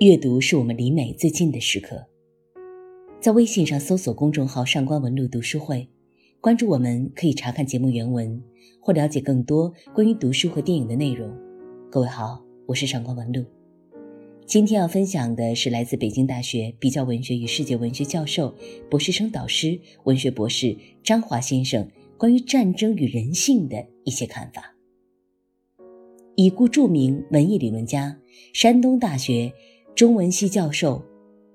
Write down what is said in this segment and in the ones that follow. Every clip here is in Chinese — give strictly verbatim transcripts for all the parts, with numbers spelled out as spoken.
阅读是我们离美最近的时刻。在微信上搜索公众号上官文露读书会，关注我们可以查看节目原文或了解更多关于读书和电影的内容。各位好，我是上官文露。今天要分享的是来自北京大学比较文学与世界文学教授、博士生导师、文学博士张华先生关于战争与人性的一些看法。已故著名文艺理论家、山东大学中文系教授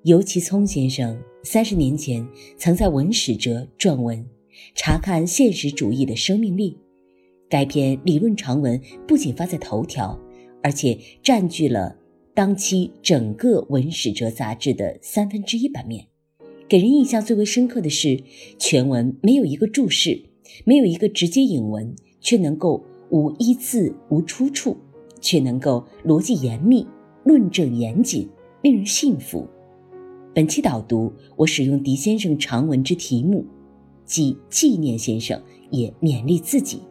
尤其聪先生三十年前曾在《文史哲》撰文，查看现实主义的生命力。该篇理论长文不仅发在头条，而且占据了当期整个《文史哲》杂志的三分之一版面。给人印象最为深刻的是，全文没有一个注释，没有一个直接引文，却能够无一字无出处，却能够逻辑严密，论证严谨，令人信服。本期导读，我使用狄先生长文之题目，既纪念先生，也勉励自己。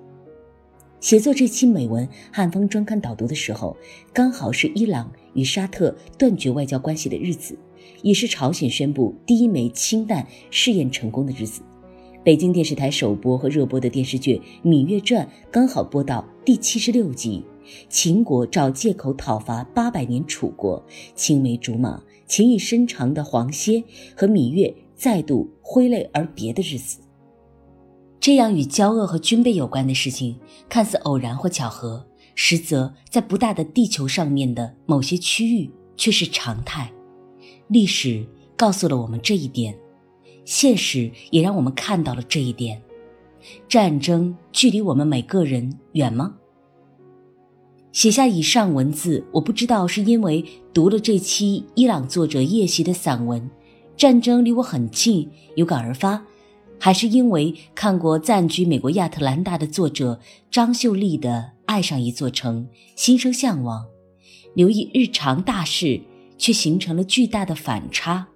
写作这期美文《汉风专刊》导读的时候，刚好是伊朗与沙特断绝外交关系的日子，也是朝鲜宣布第一枚氢弹试验成功的日子。北京电视台首播和热播的电视剧《芈月传》刚好播到第七十六集，秦国找借口讨伐八百年楚国，青梅竹马、情谊深长的黄歇和芈月再度挥泪而别的日子。这样与交恶和军备有关的事情，看似偶然或巧合，实则在不大的地球上面的某些区域却是常态。历史告诉了我们这一点，现实也让我们看到了这一点。战争距离我们每个人远吗？写下以上文字，我不知道是因为读了这期伊朗作者叶席的散文《战争离我很近》有感而发，还是因为看过暂居美国亚特兰大的作者张秀丽的《爱上一座城》心生向往，留意日常大事却形成了巨大的反差，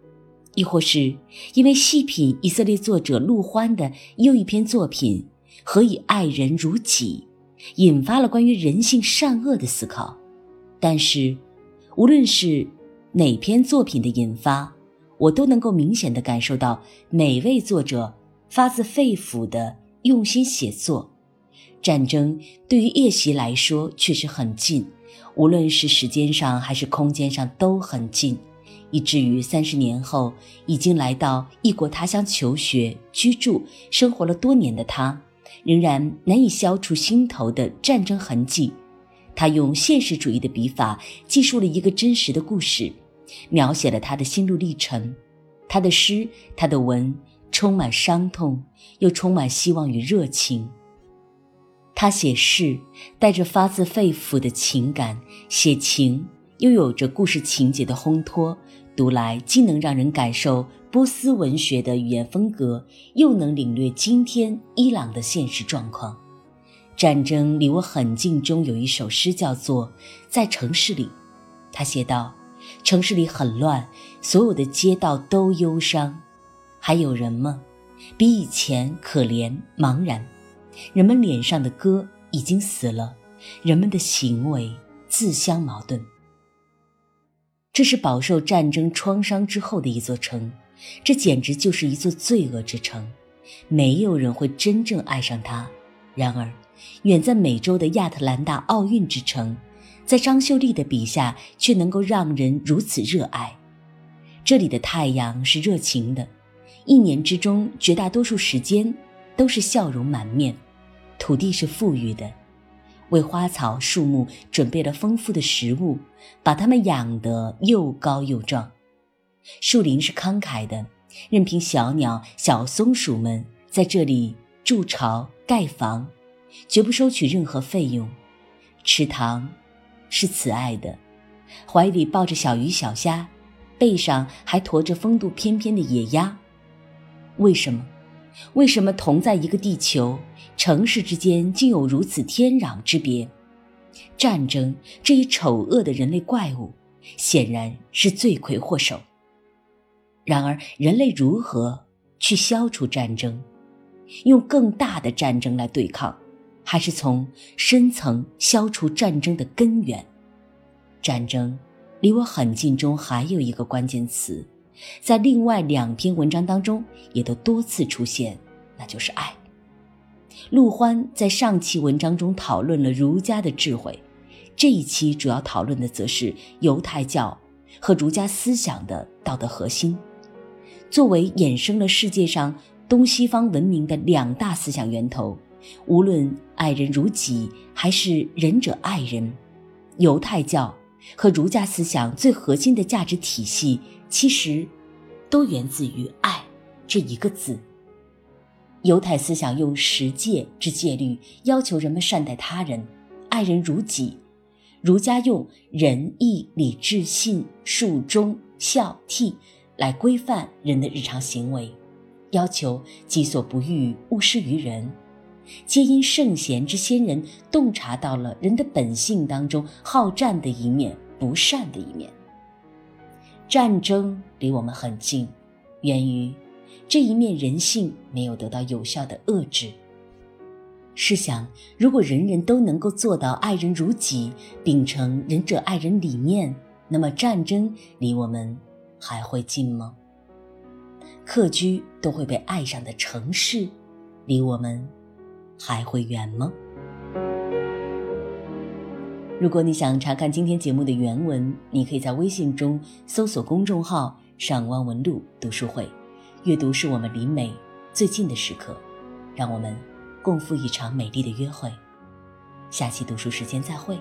亦或是因为细品以色列作者陆欢的又一篇作品《何以爱人如己》，引发了关于人性善恶的思考。但是无论是哪篇作品的引发，我都能够明显地感受到每位作者发自肺腑的用心写作。战争对于叶席来说确实很近，无论是时间上还是空间上都很近，以至于三十年后已经来到异国他乡求学、居住、生活了多年的他，仍然难以消除心头的战争痕迹。他用现实主义的笔法记述了一个真实的故事，描写了他的心路历程。他的诗，他的文，充满伤痛，又充满希望与热情。他写事，带着发自肺腑的情感，写情又有着故事情节的烘托，读来既能让人感受波斯文学的语言风格，又能领略今天伊朗的现实状况。战争离我很近中有一首诗叫做《在城市里》，他写道，城市里很乱，所有的街道都忧伤，还有人吗？比以前可怜茫然，人们脸上的歌已经死了，人们的行为自相矛盾。这是饱受战争创伤之后的一座城，这简直就是一座罪恶之城，没有人会真正爱上它。然而远在美洲的亚特兰大奥运之城，在张秀丽的笔下却能够让人如此热爱。这里的太阳是热情的，一年之中绝大多数时间都是笑容满面，土地是富裕的，为花草树木准备了丰富的食物，把它们养得又高又壮。树林是慷慨的，任凭小鸟、小松鼠们在这里筑巢盖房，绝不收取任何费用。池塘是慈爱的，怀里抱着小鱼小虾，背上还驮着风度翩翩的野鸭。为什么？为什么同在一个地球，城市之间竟有如此天壤之别？战争这一丑恶的人类怪物，显然是罪魁祸首。然而，人类如何去消除战争？用更大的战争来对抗，还是从深层消除战争的根源？战争离我很近中还有一个关键词，在另外两篇文章当中也都多次出现，那就是爱。陆欢在上期文章中讨论了儒家的智慧，这一期主要讨论的则是犹太教和儒家思想的道德核心，作为衍生了世界上东西方文明的两大思想源头，无论爱人如己还是仁者爱人，犹太教和儒家思想最核心的价值体系其实都源自于爱这一个字。犹太思想用十诫之戒律要求人们善待他人，爱人如己；儒家用仁义礼智信术忠孝悌来规范人的日常行为，要求己所不欲，勿施于人，皆因圣贤之先人洞察到了人的本性当中好战的一面、不善的一面。战争离我们很近，源于这一面人性没有得到有效的遏制。试想，如果人人都能够做到爱人如己，秉承仁者爱人理念，那么战争离我们还会近吗？客居都会被爱上的城市，离我们还会远吗？如果你想查看今天节目的原文，你可以在微信中搜索公众号上汪文露读书会，阅读是我们离美最近的时刻，让我们共赴一场美丽的约会。下期读书时间再会。